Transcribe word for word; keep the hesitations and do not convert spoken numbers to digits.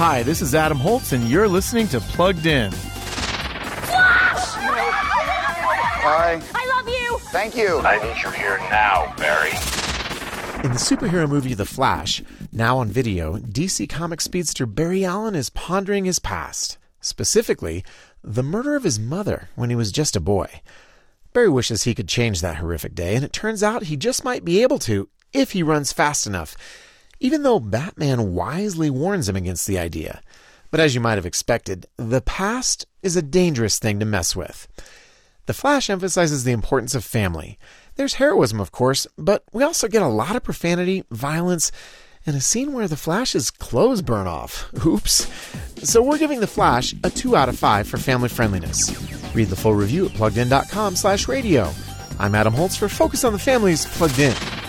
Hi, this is Adam Holtz, and you're listening to Plugged In. Flash! Hi. I love you! Thank you. I need you here now, Barry. In the superhero movie The Flash, now on video, D C Comics speedster Barry Allen is pondering his past. Specifically, the murder of his mother when he was just a boy. Barry wishes he could change that horrific day, and it turns out he just might be able to if he runs fast enough, even though Batman wisely warns him against the idea. But as you might have expected, the past is a dangerous thing to mess with. The Flash emphasizes the importance of family. There's heroism, of course, but we also get a lot of profanity, violence, and a scene where the Flash's clothes burn off. Oops. So we're giving the Flash a two out of five for family friendliness. Read the full review at plugged in dot com slash radio. I'm Adam Holtz for Focus on the Family's Plugged In.